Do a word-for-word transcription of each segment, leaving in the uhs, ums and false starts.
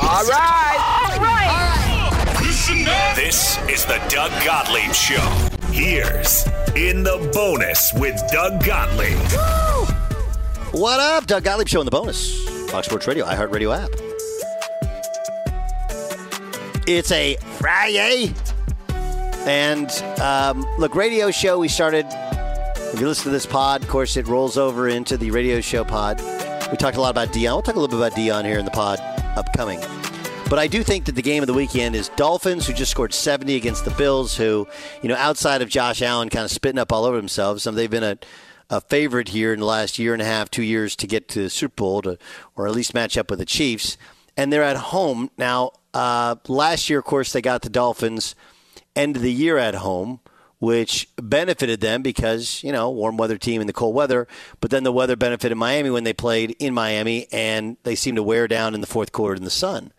All right. All right. All right. Listen up. This is the Doug Gottlieb Show. Here's In the Bonus with Doug Gottlieb. Woo! What up? Doug Gottlieb Show in the Bonus. Fox Sports Radio, iHeartRadio app. It's a Friday. And um, look, radio show we started. If you listen to this pod, of course, it rolls over into the radio show pod. We talked a lot about Deion. We'll talk a little bit about Deion here in the pod. Upcoming. But I do think that the game of the weekend is Dolphins, who just scored seventy against the Bills, who, you know, outside of Josh Allen kind of spitting up all over themselves, and they've been a, a favorite here in the last year and a half, two years to get to the Super Bowl, to, or at least match up with the Chiefs. And they're at home now. Uh, last year, of course, they got the Dolphins end of the year at home, which benefited them because, you know, warm weather team in the cold weather. But then the weather benefited Miami when they played in Miami, and they seemed to wear down in the fourth quarter in the sun.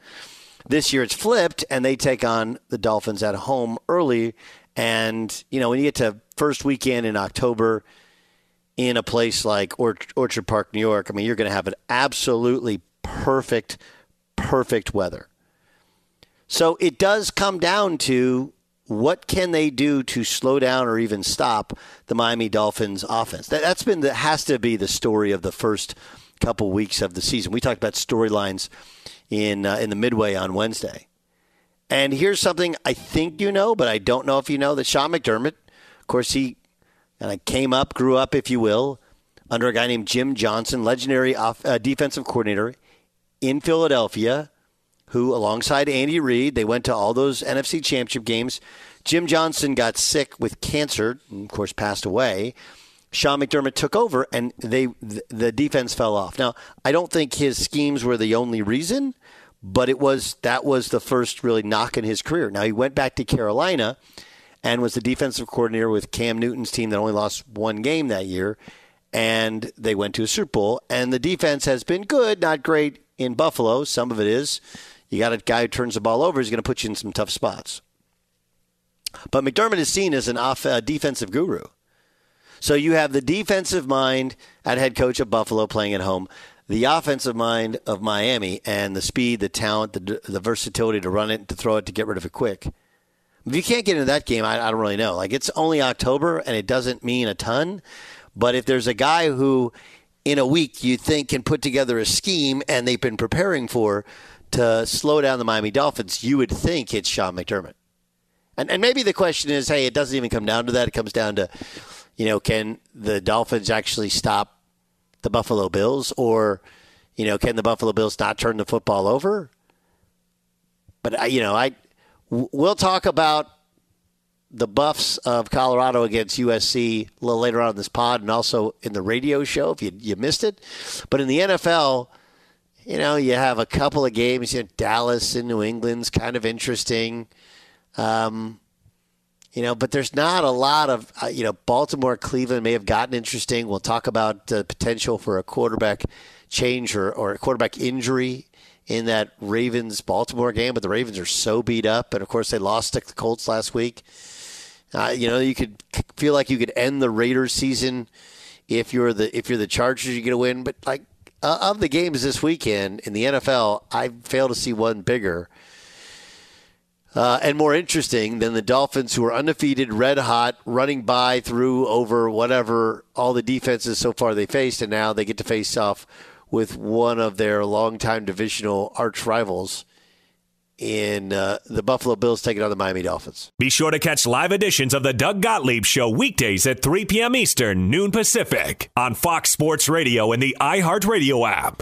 This year it's flipped, and they take on the Dolphins at home early. And, you know, when you get to first weekend in October in a place like Orchard Park, New York, I mean, you're going to have an absolutely perfect, perfect weather. So it does come down to, what can they do to slow down or even stop the Miami Dolphins offense? That, that's been the, has to be the story of the first couple weeks of the season. We talked about storylines in uh, in the midway on Wednesday. And here's something I think you know, but I don't know if you know, that Sean McDermott, of course, he kind of came up, grew up, if you will, under a guy named Jim Johnson, legendary off, uh, defensive coordinator in Philadelphia, who, alongside Andy Reid, they went to all those N F C championship games. Jim Johnson got sick with cancer and, of course, passed away. Sean McDermott took over, and they the defense fell off. Now, I don't think his schemes were the only reason, but it was that was the first really knock in his career. Now, he went back to Carolina and was the defensive coordinator with Cam Newton's team that only lost one game that year, and they went to a Super Bowl. And the defense has been good, not great in Buffalo. Some of it is. You got a guy who turns the ball over, he's going to put you in some tough spots. But McDermott is seen as an off, uh, defensive guru. So you have the defensive mind at head coach of Buffalo playing at home, the offensive mind of Miami, and the speed, the talent, the, the versatility to run it, to throw it, to get rid of it quick. If you can't get into that game, I, I don't really know. Like, it's only October, and it doesn't mean a ton. But if there's a guy who, in a week, you think can put together a scheme and they've been preparing for to slow down the Miami Dolphins, you would think it's Sean McDermott. And and maybe the question is, hey, it doesn't even come down to that. It comes down to, you know, can the Dolphins actually stop the Buffalo Bills? Or, you know, can the Buffalo Bills not turn the football over? But, I, you know, I we'll talk about the Buffs of Colorado against U S C a little later on in this pod and also in the radio show if you, you missed it. But in the N F L, you know, you have a couple of games. You know, Dallas and New England's kind of interesting. Um, You know, but there's not a lot of, uh, you know, Baltimore, Cleveland may have gotten interesting. We'll talk about the potential for a quarterback change or, or a quarterback injury in that Ravens-Baltimore game. But the Ravens are so beat up. And, of course, they lost to the Colts last week. Uh, you know, you could feel like you could end the Raiders season if you're the if you're the Chargers, you're going to win. But, like, uh, of the games this weekend in the N F L, I fail to see one bigger Uh, and more interesting than the Dolphins, who are undefeated, red hot, running by, through, over, whatever, all the defenses so far they faced. And now they get to face off with one of their longtime divisional arch rivals in uh, the Buffalo Bills taking on the Miami Dolphins. Be sure to catch live editions of the Doug Gottlieb Show weekdays at three p.m. Eastern, noon Pacific on Fox Sports Radio and the iHeartRadio app.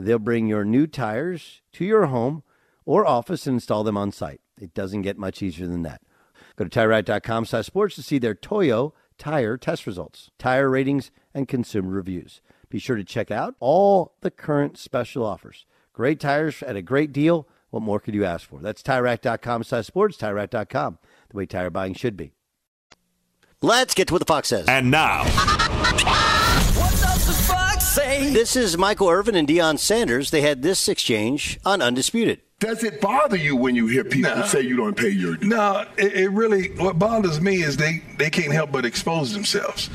They'll bring your new tires to your home or office and install them on site. It doesn't get much easier than that. Go to tire rack dot com slash sports to see their Toyo tire test results, tire ratings, and consumer reviews. Be sure to check out all the current special offers. Great tires at a great deal. What more could you ask for? That's tire rack dot com slash sports, tire rack dot com, the way tire buying should be. Let's get to what the Fox says. And now... What does the Fox say? This is Michael Irvin and Deion Sanders. They had this exchange on Undisputed. Does it bother you when you hear people no. say you don't pay your dues? No, it, it really, what bothers me is they, they can't help but expose themselves.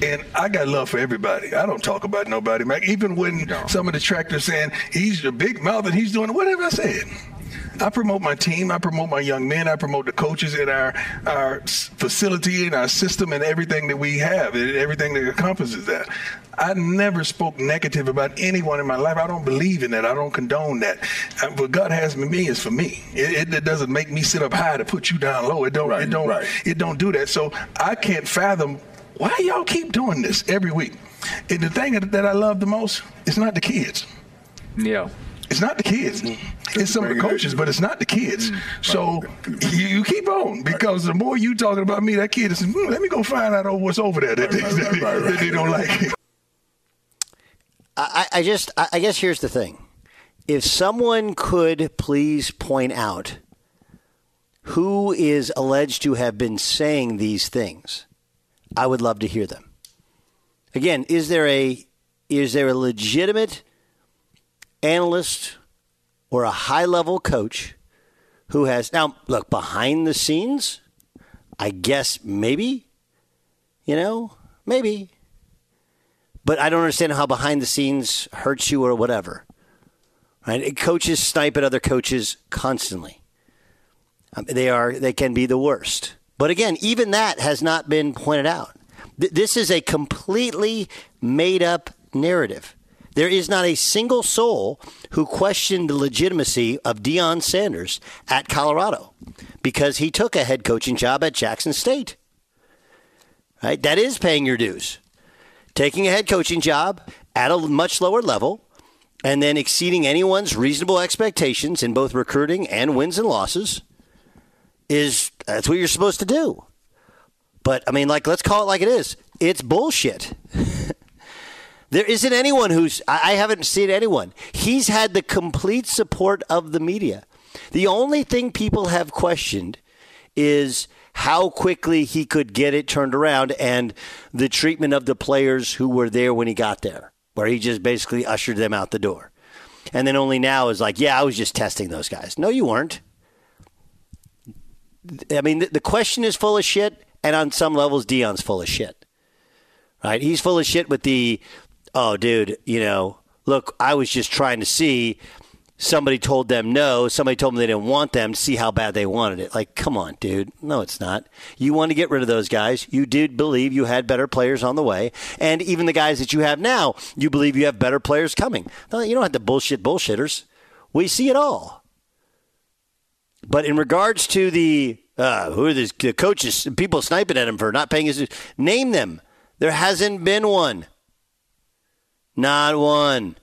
And I got love for everybody. I don't talk about nobody, Mac. Even when no. some of the detractors saying he's a big mouth and he's doing whatever I said. I promote my team. I promote my young men. I promote the coaches in our our facility and our system and everything that we have and everything that encompasses that. I never spoke negative about anyone in my life. I don't believe in that. I don't condone that. I, what God has for me is for me. It, it, it doesn't make me sit up high to put you down low. It don't. Right, it don't. Right. It don't do that. So I can't fathom why y'all keep doing this every week. And the thing that I love the most is not the kids. Yeah. It's not the kids. It's some of the coaches, but it's not the kids. So you keep on, because the more you talking about me, that kid is, mm, let me go find out what's over there that they, that they don't like. I, I just, I guess here's the thing. If someone could please point out who is alleged to have been saying these things. I would love to hear them. Again, is there a is there a legitimate analyst or a high-level coach who has, now, look, behind the scenes, I guess maybe, you know, maybe. But I don't understand how behind the scenes hurts you or whatever. Right? Coaches snipe at other coaches constantly. They are they can be the worst. But again, even that has not been pointed out. Th- this is a completely made-up narrative. There is not a single soul who questioned the legitimacy of Deion Sanders at Colorado because he took a head coaching job at Jackson State. Right? That is paying your dues. Taking a head coaching job at a much lower level and then exceeding anyone's reasonable expectations in both recruiting and wins and losses is that's what you're supposed to do. But, I mean, like, let's call it like it is. It's bullshit. There isn't anyone who's – I haven't seen anyone. He's had the complete support of the media. The only thing people have questioned is how quickly he could get it turned around and the treatment of the players who were there when he got there, where he just basically ushered them out the door. And then only now is like, yeah, I was just testing those guys. No, you weren't. I mean, the question is full of shit, and on some levels, Deion's full of shit. Right? He's full of shit with the – oh, dude, you know, look, I was just trying to see. Somebody told them no. Somebody told them they didn't want them. See how bad they wanted it. Like, come on, dude. No, it's not. You want to get rid of those guys. You did believe you had better players on the way. And even the guys that you have now, you believe you have better players coming. No, you don't have to bullshit bullshitters. We see it all. But in regards to the, uh, who are these, the coaches, people sniping at him for not paying his, name them. There hasn't been one. Not one.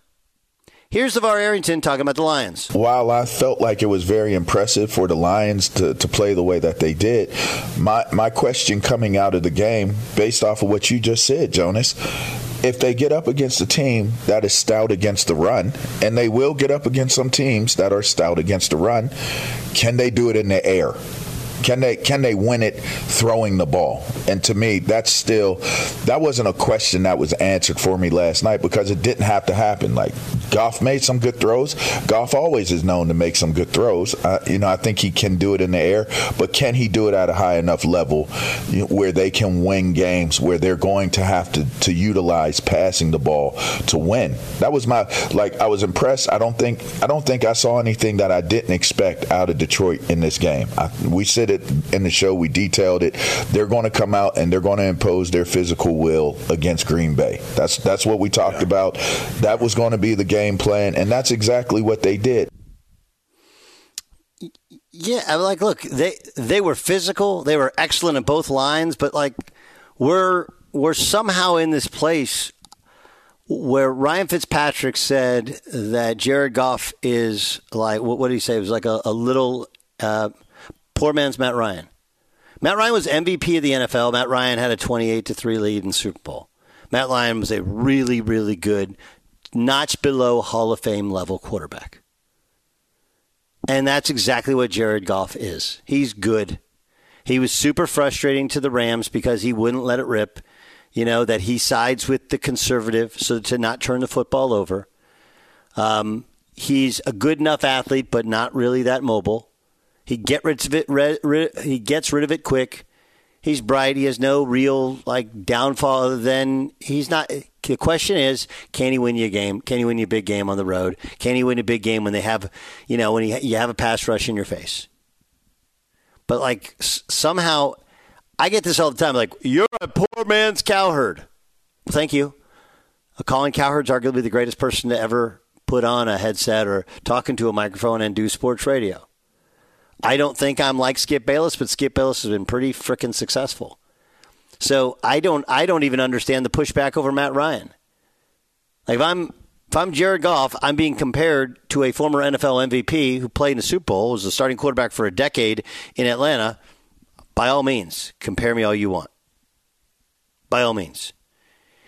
Here's Savar Arrington talking about the Lions. While I felt like it was very impressive for the Lions to, to play the way that they did, my, my question coming out of the game, based off of what you just said, Jonas, if they get up against a team that is stout against the run, and they will get up against some teams that are stout against the run, can they do it in the air? Can they can they win it throwing the ball? And to me, that's still that wasn't a question that was answered for me last night because it didn't have to happen. Like, Goff made some good throws. Goff always is known to make some good throws. Uh, you know, I think he can do it in the air, but can he do it at a high enough level where they can win games where they're going to have to to utilize passing the ball to win? That was my like. I was impressed. I don't think I don't think I saw anything that I didn't expect out of Detroit in this game. I, we said it. In the show, we detailed it. They're going to come out and they're going to impose their physical will against Green Bay. That's that's what we talked yeah. about. That was going to be the game plan, and that's exactly what they did. Yeah, I'm like, look, they they were physical. They were excellent in both lines, but like, we're we're somehow in this place where Ryan Fitzpatrick said that Jared Goff is like, what, what did he say? It was like a, a little. Uh, Poor man's Matt Ryan. Matt Ryan was M V P of the N F L. Matt Ryan had a twenty-eight to three lead in the Super Bowl. Matt Ryan was a really, really good, notch below Hall of Fame level quarterback. And that's exactly what Jared Goff is. He's good. He was super frustrating to the Rams because he wouldn't let it rip, you know, that he sides with the conservative so to not turn the football over. Um, he's a good enough athlete, but not really that mobile. He get rid of it. Re, re, he gets rid of it quick. He's bright. He has no real like downfall other than he's not. The question is, can he win you a game? Can he win you a big game on the road? Can he win a big game when they have, you know, when he, you have a pass rush in your face? But like s- somehow, I get this all the time. Like, you're a poor man's Cowherd. Thank you. Colin Cowherd's arguably the greatest person to ever put on a headset or talk into a microphone and do sports radio. I don't think I'm like Skip Bayless, but Skip Bayless has been pretty freaking successful. So I don't, I don't even understand the pushback over Matt Ryan. Like if I'm, if I'm Jared Goff, I'm being compared to a former N F L M V P who played in the Super Bowl, was the starting quarterback for a decade in Atlanta. By all means, compare me all you want. By all means.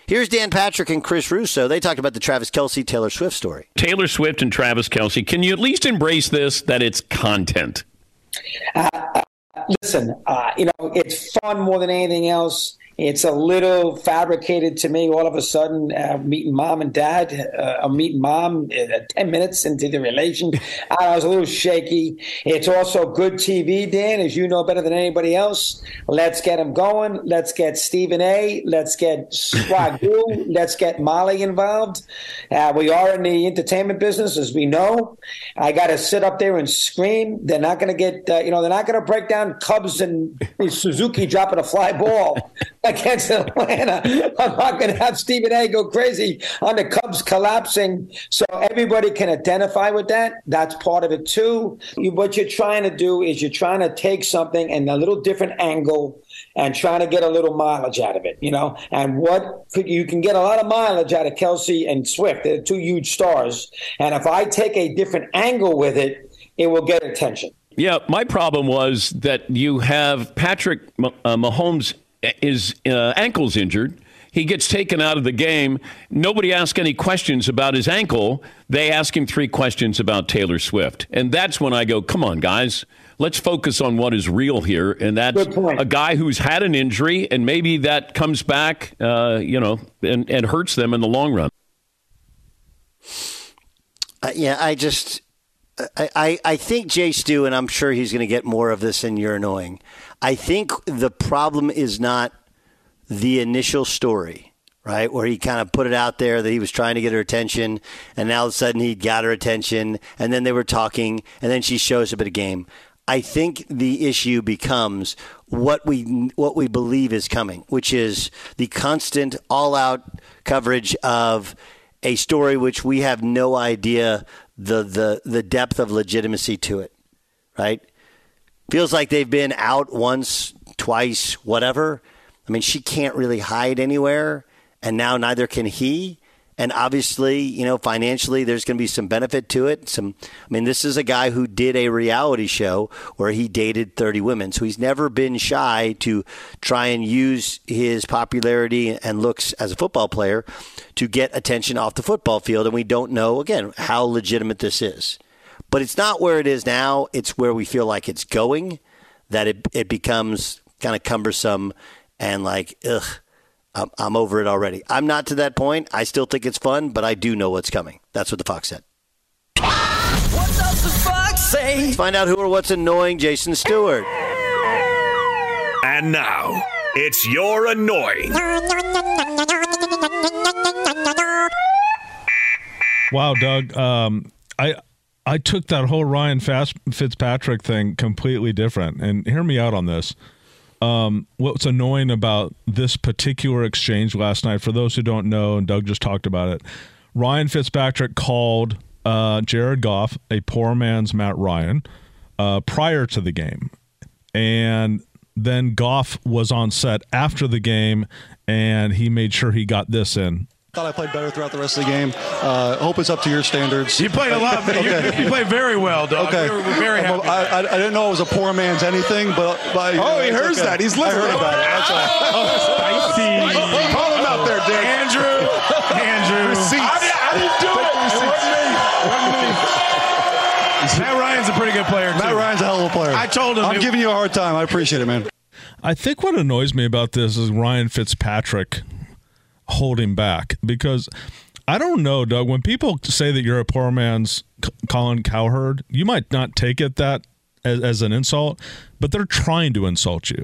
Here's Dan Patrick and Chris Russo. They talked about the Travis Kelsey, Taylor Swift story. Taylor Swift and Travis Kelsey. Can you at least embrace this, that it's content? I, listen, uh, you know, it's fun more than anything else. It's a little fabricated to me. All of a sudden, uh, meeting mom and dad, uh, I'm meeting mom uh, ten minutes into the relation. I was a little shaky. It's also good T V, Dan, as you know better than anybody else. Let's get him going. Let's get Stephen A. Let's get Swagoo. Let's get Molly involved. Uh, we are in the entertainment business, as we know. I got to sit up there and scream. They're not going to get, uh, you know, they're not going to break down Cubs and Suzuki dropping a fly ball against Atlanta. I'm not going to have Stephen A. go crazy on the Cubs collapsing. So everybody can identify with that. That's part of it, too. You, what you're trying to do is you're trying to take something and a little different angle and trying to get a little mileage out of it, you know. And what could, you can get a lot of mileage out of Kelsey and Swift. They're two huge stars. And if I take a different angle with it, it will get attention. Yeah, my problem was that you have Patrick uh, Mahomes is uh, ankle's injured. He gets taken out of the game. Nobody asks any questions about his ankle. They ask him three questions about Taylor Swift. And that's when I go, come on, guys, let's focus on what is real here. And that's a guy who's had an injury, and maybe that comes back, uh, you know, and, and hurts them in the long run. Uh, yeah, I just... I, I, I think, Jay Stu, and I'm sure he's going to get more of this in You're Annoying, I think the problem is not the initial story, right, where he kind of put it out there that he was trying to get her attention, and now all of a sudden he got her attention, and then they were talking, and then she shows up at a game. I think the issue becomes what we what we believe is coming, which is the constant all-out coverage of a story which we have no idea the the the depth of legitimacy to it, right? Feels like they've been out once, twice, whatever. I mean, she can't really hide anywhere, and now neither can he. And obviously, you know, financially, there's going to be some benefit to it. Some, I mean, this is a guy who did a reality show where he dated thirty women. So he's never been shy to try and use his popularity and looks as a football player to get attention off the football field. And we don't know, again, how legitimate this is. But it's not where it is now. It's where we feel like it's going, that it, it becomes kind of cumbersome and like, ugh. I'm over it already. I'm not to that point. I still think it's fun, but I do know what's coming. That's what the Fox said. What does the Fox say? Let's find out who or what's annoying Jason Stewart. And now, it's You're Annoying. Wow, Doug. Um, I I took that whole Ryan Fitzpatrick thing completely different. And hear me out on this. Um, what's annoying about this particular exchange last night, for those who don't know, and Doug just talked about it, Ryan Fitzpatrick called uh, Jared Goff a poor man's Matt Ryan uh, prior to the game. And then Goff was on set after the game, and he made sure he got this in. I thought I played better throughout the rest of the game. Uh, hope it's up to your standards. You played a lot. Of, okay. you, you played very well, Doug. Okay. We were very happy. I, I, I didn't know it was a poor man's anything, but... but oh, know, he hears okay. that. He's listening. I heard about it. That's all. Oh, spicy. Oh, call him out there, Dick. Andrew. Andrew. Receipts. I, did, I didn't do it. It wasn't me. It wasn't me. Matt Ryan's a pretty good player, too. Matt Ryan's a hell of a player. I told him. I'm it, giving you a hard time. I appreciate it, man. I think what annoys me about this is Ryan Fitzpatrick... holding back, because I don't know, Doug, when people say that you're a poor man's C- Colin Cowherd, you might not take it that as, as an insult, but they're trying to insult you.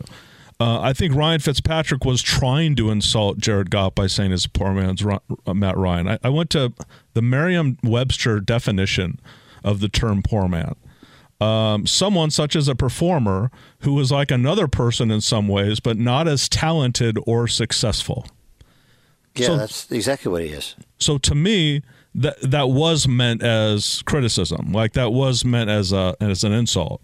Uh, I think Ryan Fitzpatrick was trying to insult Jared Goff by saying he's a poor man's Ron- Matt Ryan. I, I went to the Merriam-Webster definition of the term poor man. Um, someone such as a performer who is like another person in some ways, but not as talented or successful. Yeah, so, that's exactly what he is. So to me, that that was meant as criticism. Like that was meant as a as an insult.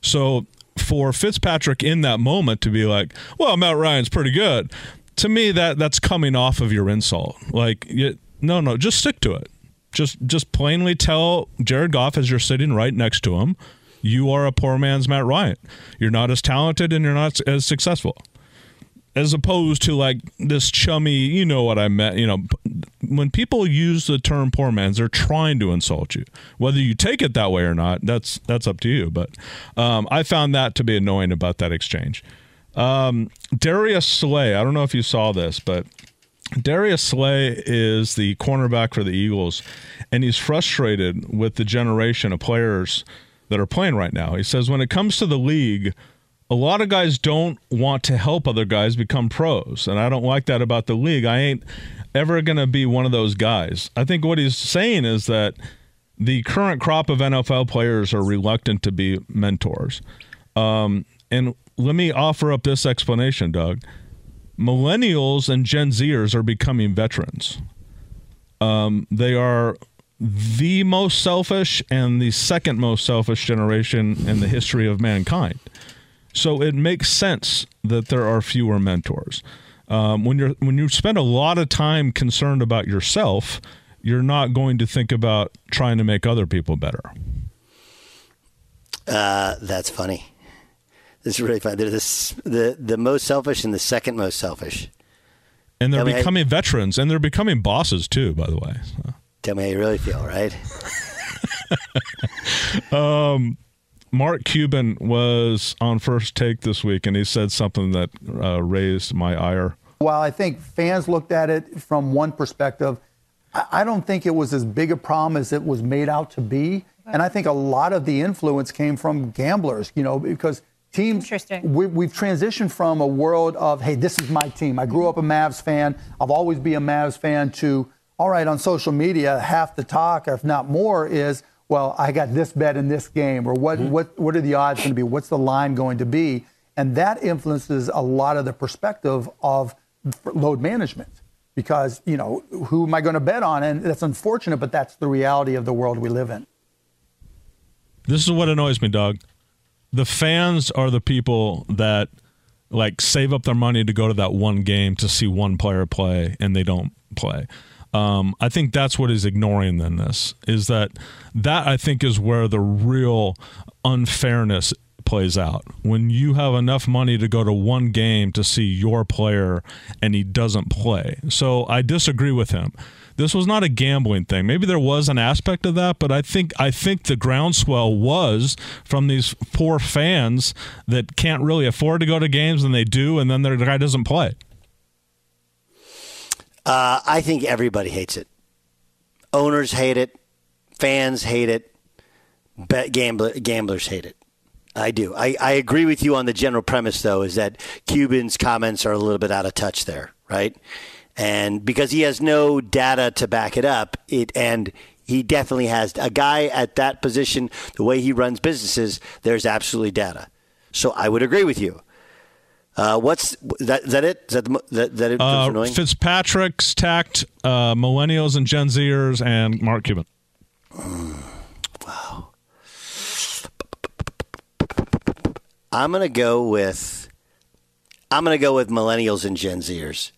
So for Fitzpatrick in that moment to be like, "Well, Matt Ryan's pretty good," to me that that's coming off of your insult. Like, you, no, no, just stick to it. Just just plainly tell Jared Goff as you're sitting right next to him, "You are a poor man's Matt Ryan. You're not as talented and you're not as successful." as opposed to like this chummy, you know what I meant, you know, when people use the term poor man's, they're trying to insult you. Whether you take it that way or not, that's that's up to you. But um, I found that to be annoying about that exchange. Um, Darius Slay, I don't know if you saw this, but Darius Slay is the cornerback for the Eagles, and he's frustrated with the generation of players that are playing right now. He says, when it comes to the league, a lot of guys don't want to help other guys become pros, and I don't like that about the league. I ain't ever going to be one of those guys. I think what he's saying is that the current crop of N F L players are reluctant to be mentors. Um, and let me offer up this explanation, Doug. Millennials and Gen Zers are becoming veterans. Um, they are the most selfish and the second most selfish generation in the history of mankind. So it makes sense that there are fewer mentors. Um, when you're when you spend a lot of time concerned about yourself, you're not going to think about trying to make other people better. Uh, that's funny. This is really funny. They're the, the, the most selfish and the second most selfish. And they're Tell becoming you, veterans, and they're becoming bosses, too, by the way. So. Tell me how you really feel, right? um, Mark Cuban was on First Take this week, and he said something that uh, raised my ire. While I think fans looked at it from one perspective, I don't think it was as big a problem as it was made out to be. And I think a lot of the influence came from gamblers, you know, because – Teams, we, we've transitioned from a world of, hey, this is my team. I grew up a Mavs fan. I've always been a Mavs fan to, all right, on social media, half the talk, if not more, is, well, I got this bet in this game, or what, mm-hmm. what, what are the odds going to be? What's the line going to be? And that influences a lot of the perspective of load management because, you know, who am I going to bet on? And that's unfortunate, but that's the reality of the world we live in. This is what annoys me, Doug. The fans are the people that like save up their money to go to that one game to see one player play, and they don't play. Um, I think that's what is ignoring in this is that that I think is where the real unfairness plays out. When you have enough money to go to one game to see your player and he doesn't play. So I disagree with him. This was not a gambling thing. Maybe there was an aspect of that, but I think I think the groundswell was from these poor fans that can't really afford to go to games, and they do, and then their guy doesn't play. Uh, I think everybody hates it. Owners hate it. Fans hate it. Bet gambler, gamblers hate it. I do. I, I agree with you on the general premise, though, is that Cuban's comments are a little bit out of touch there, right? And because he has no data to back it up, it and he definitely has a guy at that position, the way he runs businesses, there's absolutely data. So I would agree with you. Uh, what's that? Is that it? Is that the, that, that it, uh, annoying? Fitzpatrick's tacked uh, millennials and Gen Zers and Mark Cuban. Wow. I'm gonna go with I'm gonna go with millennials and Gen Zers.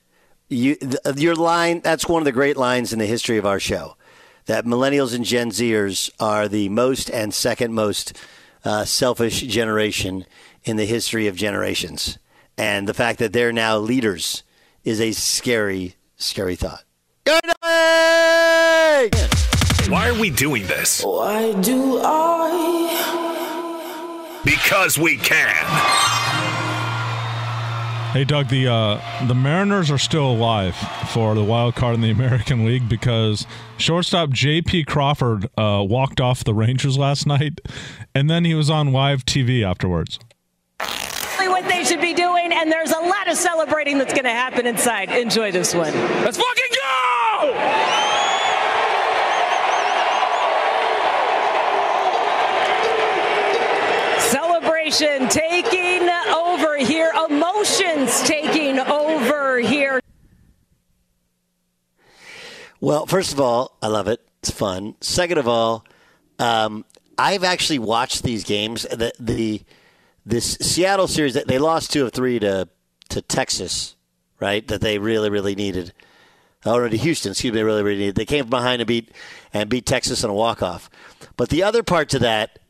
You, th- your line, that's one of the great lines in the history of our show, that millennials and Gen Zers are the most and second most uh, selfish generation in the history of generations. And the fact that they're now leaders is a scary, scary thought. Why are we doing this? Why do I? Because we can. Hey, Doug, the uh, the Mariners are still alive for the wild card in the American League because shortstop J P Crawford uh, walked off the Rangers last night, and then he was on live T V afterwards. What they should be doing, and there's a lot of celebrating that's going to happen inside. Enjoy this one. Let's fucking go! Taking over here, emotions taking over here. Well, first of all, I love it. It's fun. Second of all, um, I've actually watched these games. The, the this Seattle series that they lost two of three to to Texas, right? That they really really needed. Or to Houston, excuse me. Really really needed. They came behind and beat and beat Texas on a walk off. But the other part to that.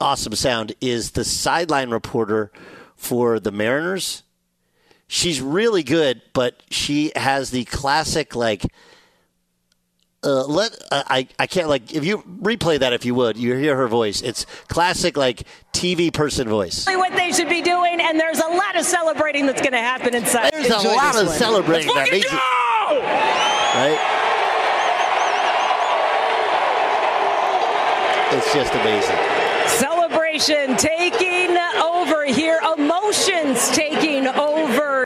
Awesome sound is the sideline reporter for the Mariners she's really good, but she has the classic, like, uh, let uh, I, I can't, like, if you replay that, if you would, you hear her voice. It's classic, like, T V person voice. What they should be doing, and there's a lot of celebrating that's going to happen inside. There's Enjoy a lot of one. celebrating. Let's that go! Right? It's just amazing. Celebration taking over here. Emotions taking over.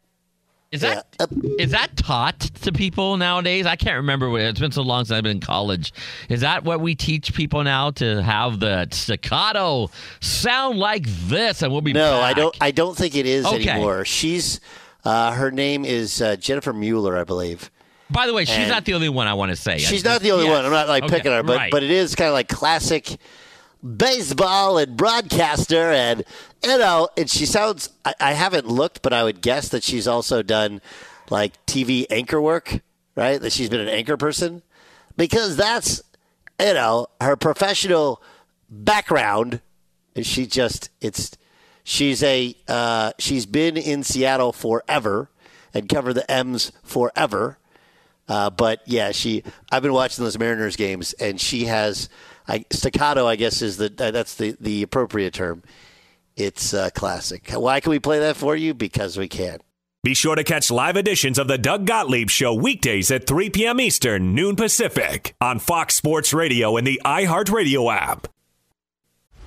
Is that yeah. is that taught to people nowadays? I can't remember. What, it's been so long since I've been in college. Is that what we teach people now, to have the staccato sound like this? And we'll be no. Back. I don't. I don't think it is okay. anymore. She's uh, her name is uh, Jennifer Mueller, I believe. By the way, she's and not the only one I want to say. She's not the only yes. one. I'm not like okay. picking her, but, right. but it is kind of like classic baseball and broadcaster. And, you know, and she sounds, I, I haven't looked, but I would guess that she's also done like T V anchor work, right? That she's been an anchor person, because that's, you know, her professional background. And she just, it's, she's a, uh, she's been in Seattle forever and covered the M's forever. Uh, but, yeah, she. I've been watching those Mariners games, and she has I, staccato, I guess, is the uh, that's the, the appropriate term. It's uh, classic. Why can we play that for you? Because we can. Be sure to catch live editions of the Doug Gottlieb Show weekdays at three p.m. Eastern, noon Pacific, on Fox Sports Radio and the iHeartRadio app.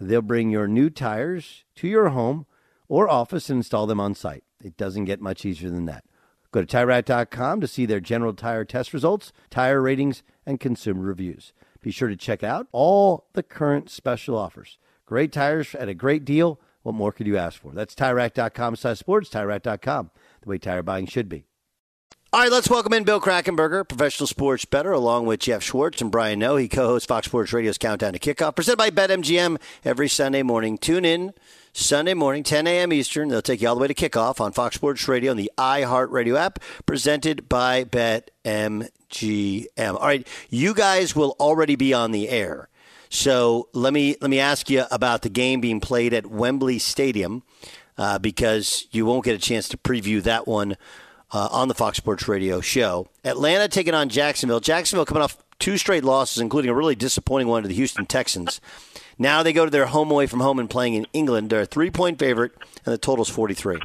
They'll bring your new tires to your home or office and install them on site. It doesn't get much easier than that. Go to Tire Rack dot com to see their general tire test results, tire ratings, and consumer reviews. Be sure to check out all the current special offers. Great tires at a great deal. What more could you ask for? That's Tire Rack dot com slash sports, Tire Rack dot com, the way tire buying should be. All right, let's welcome in Bill Krackomberger, professional sports bettor, along with Jeff Schwartz and Brian Noe. He co-hosts Fox Sports Radio's Countdown to Kickoff, presented by BetMGM every Sunday morning. Tune in Sunday morning, ten a.m. Eastern. They'll take you all the way to kickoff on Fox Sports Radio and the iHeartRadio app, presented by BetMGM. All right, you guys will already be on the air. So let me let me ask you about the game being played at Wembley Stadium, uh, because you won't get a chance to preview that one uh, on the Fox Sports Radio show. Atlanta taking on Jacksonville. Jacksonville coming off two straight losses, including a really disappointing one to the Houston Texans. Now they go to their home away from home and playing in England. They're a three-point favorite, and the total's forty-three.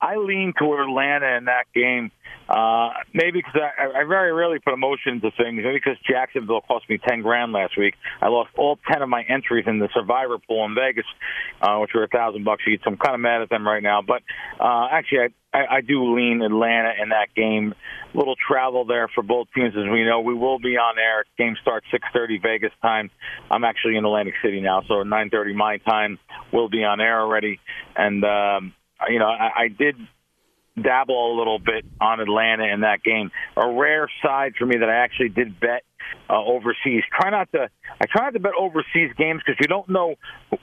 I lean toward Atlanta in that game, uh, maybe because I, I very rarely put emotion into things. Maybe because Jacksonville cost me ten grand last week. I lost all ten of my entries in the Survivor pool in Vegas, uh, which were a thousand bucks each. So I'm kind of mad at them right now. But uh, actually, I, I, I do lean Atlanta in that game. Little travel there for both teams, as we know. We will be on air. Game starts six thirty Vegas time. I'm actually in Atlantic City now, so nine thirty my time. We'll be on air already, and. Um, You know, I, I did dabble a little bit on Atlanta in that game. A rare side for me that I actually did bet uh, overseas. Try not to. I try not to bet overseas games because you don't know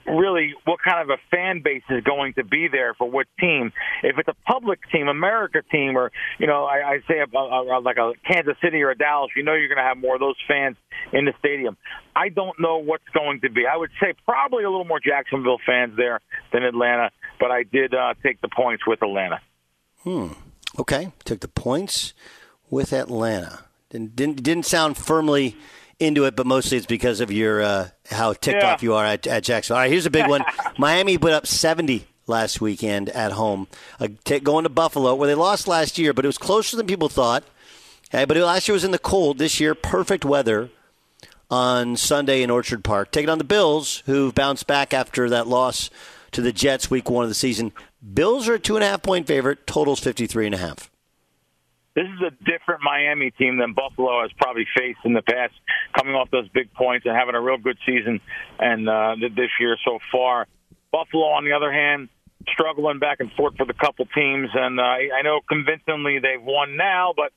really what kind of a fan base is going to be there for what team. If it's a public team, America team, or you know, I, I say a, a, a, like a Kansas City or a Dallas, you know, you're going to have more of those fans in the stadium. I don't know what's going to be. I would say probably a little more Jacksonville fans there than Atlanta. But I did uh, take the points with Atlanta. Hmm. Okay. Took the points with Atlanta. Didn't, didn't, didn't sound firmly into it, but mostly it's because of your uh, how ticked yeah. off you are at, at Jacksonville. All right, here's a big one. Miami put up seventy last weekend at home, uh, t- going to Buffalo, where they lost last year, but it was closer than people thought. Hey, but it, last year was in the cold. This year, perfect weather on Sunday in Orchard Park. Taking on the Bills, who bounced back after that loss to the Jets week one of the season. Bills are a two-and-a-half-point favorite. Total's fifty-three and a half. This is a different Miami team than Buffalo has probably faced in the past, coming off those big points and having a real good season and uh, this year so far. Buffalo, on the other hand, struggling back and forth with a couple teams. And uh, I know convincingly they've won now, but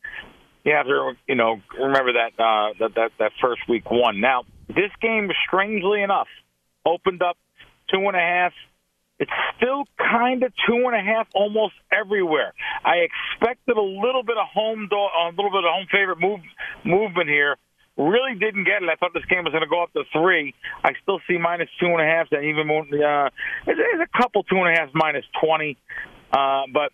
you have to you know, remember that, uh, that, that, that first week one. Now, this game, strangely enough, opened up two-and-a-half. It's still kind of two and a half almost everywhere. I expected a little bit of home do- a little bit of home favorite move- movement here. Really didn't get it. I thought this game was going to go up to three. I still see minus two and a half. That even more, uh, there's a couple two and a half minus twenty. Uh, but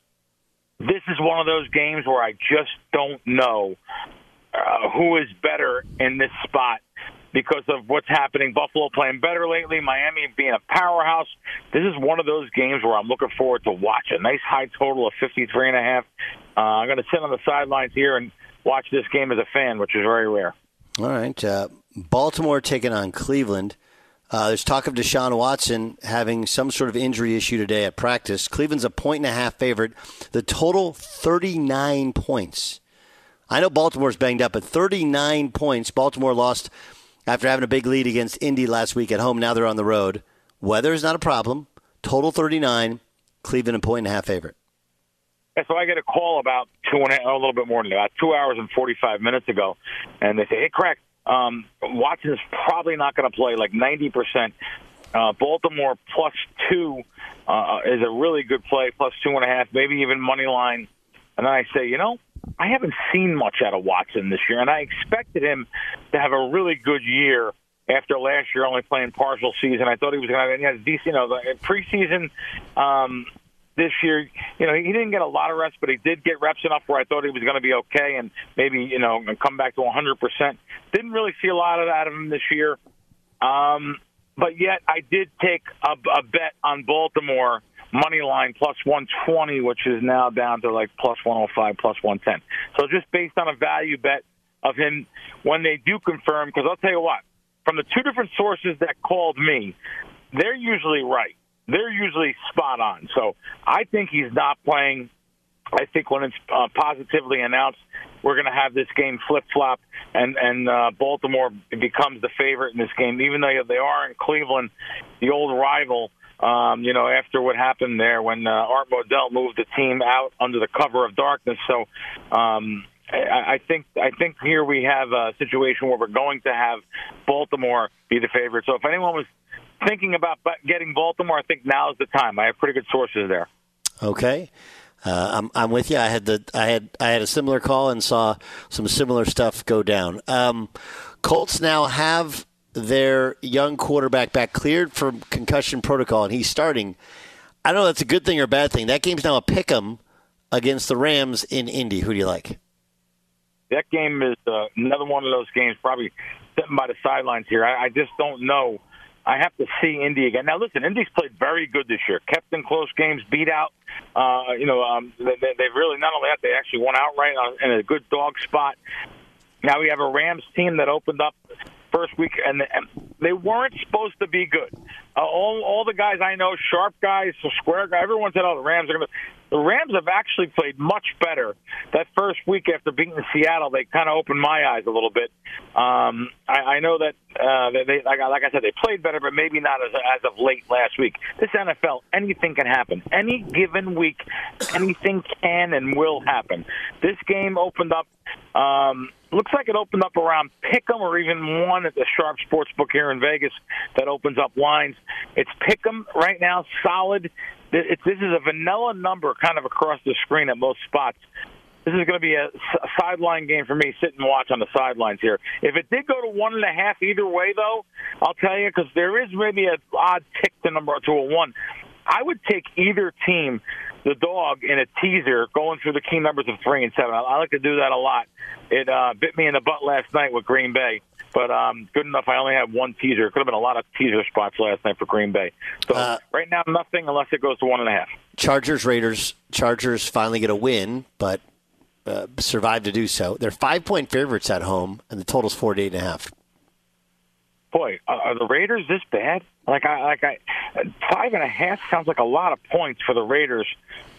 this is one of those games where I just don't know uh, who is better in this spot. Because of what's happening, Buffalo playing better lately, Miami being a powerhouse. This is one of those games where I'm looking forward to watch. A nice high total of fifty-three and a half. Uh, I'm going to sit on the sidelines here and watch this game as a fan, which is very rare. All right. Uh, Baltimore taking on Cleveland. Uh, there's talk of Deshaun Watson having some sort of injury issue today at practice. Cleveland's a point-and-a-half favorite. The total, thirty-nine points. I know Baltimore's banged up, but thirty-nine points. Baltimore lost after having a big lead against Indy last week at home. Now they're on the road. Weather is not a problem. Total thirty-nine. Cleveland a point and a half favorite. Yeah, so I get a call about two and a, a little bit more than about two hours and forty-five minutes ago, and they say, "Hey, Crack, um, Watson's probably not going to play. Like ninety percent. Uh, Baltimore plus two uh, is a really good play. Plus two and a half, maybe even money line." And then I say, you know, I haven't seen much out of Watson this year, and I expected him to have a really good year after last year only playing partial season. I thought he was going to have a decent, you know, the preseason um, this year. You know, he didn't get a lot of reps, but he did get reps enough where I thought he was going to be okay and maybe, you know, come back to one hundred percent. Didn't really see a lot of that of him this year. Um, but yet I did take a, a bet on Baltimore money line plus one twenty, which is now down to like plus one oh five, plus one ten. So just based on a value bet of him when they do confirm, because I'll tell you what, from the two different sources that called me, they're usually right. They're usually spot on. So I think he's not playing. I think when it's uh, positively announced, we're going to have this game flip-flop, and, and uh, Baltimore becomes the favorite in this game, even though they are in Cleveland, the old rival. Um, you know, after what happened there when uh, Art Modell moved the team out under the cover of darkness. So um, I, I think I think here we have a situation where we're going to have Baltimore be the favorite. So if anyone was thinking about getting Baltimore, I think now is the time. I have pretty good sources there. Okay. Uh, I'm I'm with you. I had the I had I had a similar call and saw some similar stuff go down. Um, Colts now have their young quarterback back, cleared from concussion protocol, and he's starting. I don't know if that's a good thing or a bad thing. That game's now a pick 'em. against the Rams in Indy. Who do you like? That game is uh, another one of those games, probably sitting by the sidelines here. I, I just don't know. I have to see Indy again. Now, listen, Indy's played very good this year. Kept in close games, beat out. Uh, you know, um, they, they really, not only that, they actually won outright in a good dog spot. Now we have a Rams team that opened up first week, and they weren't supposed to be good. Uh, all, all the guys I know, sharp guys, square guys, everyone said, oh, the Rams are going to – the Rams have actually played much better. That first week after beating Seattle, they kind of opened my eyes a little bit. Um, I, I know that, uh, they, they like, like I said, they played better, but maybe not as, as of late last week. This N F L, anything can happen. Any given week, anything can and will happen. This game opened up um, – looks like it opened up around Pick'em or even one at the Sharp Sportsbook here in Vegas that opens up lines. It's Pick'em right now, solid. This is a vanilla number kind of across the screen at most spots. This is going to be a sideline game for me, sit and watch on the sidelines here. If it did go to one and a half either way, though, I'll tell you, because there is maybe an odd tick to number to a one. I would take either team, the dog, in a teaser going through the key numbers of three and seven. I, I like to do that a lot. It uh, bit me in the butt last night with Green Bay, but um, good enough. I only had one teaser. It could have been a lot of teaser spots last night for Green Bay. So uh, right now, nothing unless it goes to one and a half. Chargers, Raiders. Chargers finally get a win, but uh, survive to do so. They're five-point favorites at home, and the total's forty-eight and a half. Boy, are the Raiders this bad? Like, I, like I, five and a half sounds like a lot of points for the Raiders,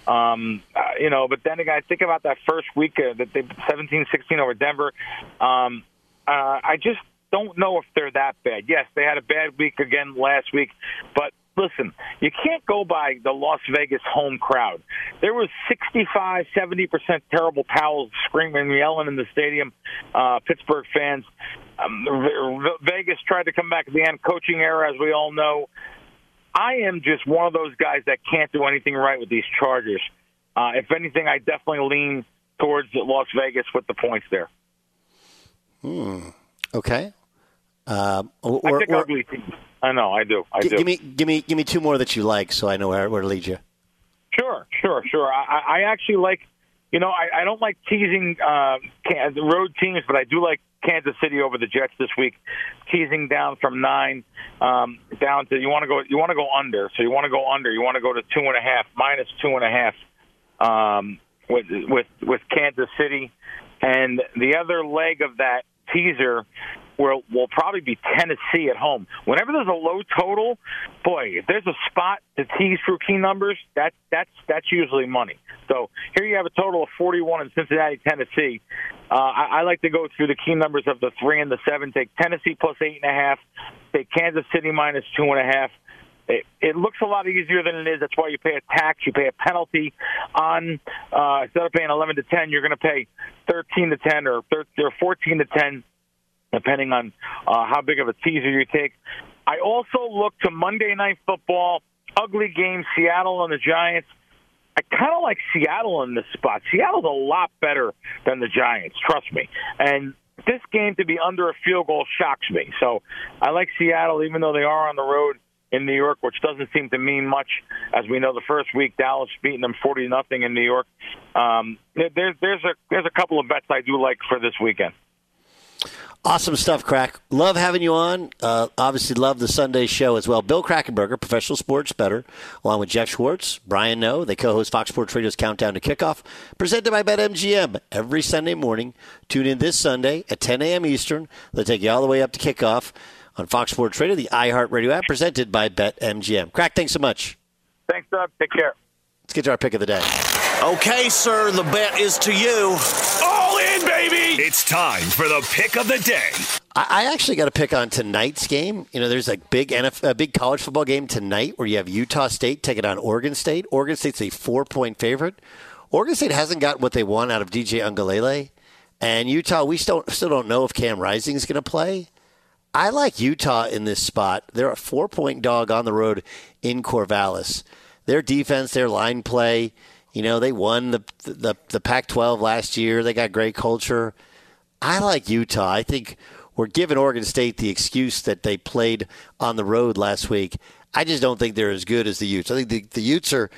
um, uh, you know. But then again, I think about that first week uh, that they seventeen sixteen over Denver. Um, uh, I just don't know if they're that bad. Yes, they had a bad week again last week, but listen, you can't go by the Las Vegas home crowd. There was sixty-five, seventy percent terrible towels screaming, yelling in the stadium, uh, Pittsburgh fans. Um, Vegas tried to come back at the end, coaching error, as we all know. I am just one of those guys that can't do anything right with these Chargers. Uh, if anything, I definitely lean towards Las Vegas with the points there. Hmm. Okay. Uh, or, I think or, ugly teams. I know, I do. I do. Give me, give me, give me two more that you like, so I know where, where to lead you. Sure, sure, sure. I, I actually like, you know, I, I don't like teasing uh, road teams, but I do like Kansas City over the Jets this week, teasing down from nine um, down to you want to go, you want to go under, so you want to go under, you want to go to two and a half, minus two and a half um, with with with Kansas City, and the other leg of that teaser will will probably be Tennessee at home. Whenever there's a low total, boy, if there's a spot to tease through key numbers, that that's that's usually money. So here you have a total of forty-one in Cincinnati, Tennessee. Uh, I, I like to go through the key numbers of the three and the seven. Take Tennessee plus eight and a half. Take Kansas City minus two and a half. It, it looks a lot easier than it is. That's why you pay a tax. You pay a penalty on uh, instead of paying eleven to ten, you're going to pay thirteen to ten or or fourteen to ten. Depending on uh, how big of a teaser you take. I also look to Monday Night Football, ugly game, Seattle and the Giants. I kind of like Seattle in this spot. Seattle's a lot better than the Giants, trust me. And this game to be under a field goal shocks me. So I like Seattle, even though they are on the road in New York, which doesn't seem to mean much. As we know, the first week, Dallas beating them forty to nothing in New York. Um, there's, there's, a, there's a couple of bets I do like for this weekend. Awesome stuff, Crack. Love having you on. Uh, obviously, love the Sunday show as well. Bill Krackomberger, professional sports bettor, along with Jeff Schwartz, Brian Noe. They co-host Fox Sports Radio's Countdown to Kickoff, presented by BetMGM every Sunday morning. Tune in this Sunday at ten a.m. Eastern. They'll take you all the way up to kickoff on Fox Sports Radio, the iHeartRadio app, presented by BetMGM. Crack, thanks so much. Thanks, Doug. Take care. Let's get to our pick of the day. Okay, sir, the bet is to you. All in, baby! It's time for the pick of the day. I actually got a pick on tonight's game. You know, there's a big N F L, a big college football game tonight where you have Utah State taking on Oregon State. Oregon State's a four-point favorite. Oregon State hasn't gotten what they want out of D J Uiagalelei. And Utah, we still, still don't know if Cam Rising is going to play. I like Utah in this spot. They're a four-point dog on the road in Corvallis. Their defense, their line play, you know, they won the the, the Pac twelve last year. They got great culture. I like Utah. I think we're giving Oregon State the excuse that they played on the road last week. I just don't think they're as good as the Utes. I think the, the Utes are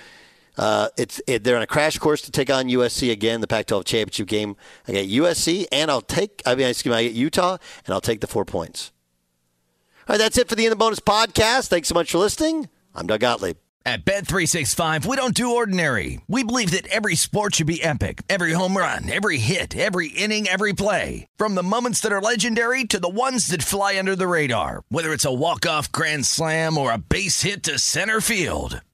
Uh, it's it, they're on a crash course to take on U S C again, the Pac twelve championship game. I get U S C, and I'll take. I mean, excuse me, I get Utah, and I'll take the four points. All right, that's it for the In the Bonus podcast. Thanks so much for listening. I'm Doug Gottlieb. At Bet three sixty-five, we don't do ordinary. We believe that every sport should be epic. Every home run, every hit, every inning, every play. From the moments that are legendary to the ones that fly under the radar. Whether it's a walk-off grand slam or a base hit to center field.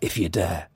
if you dare.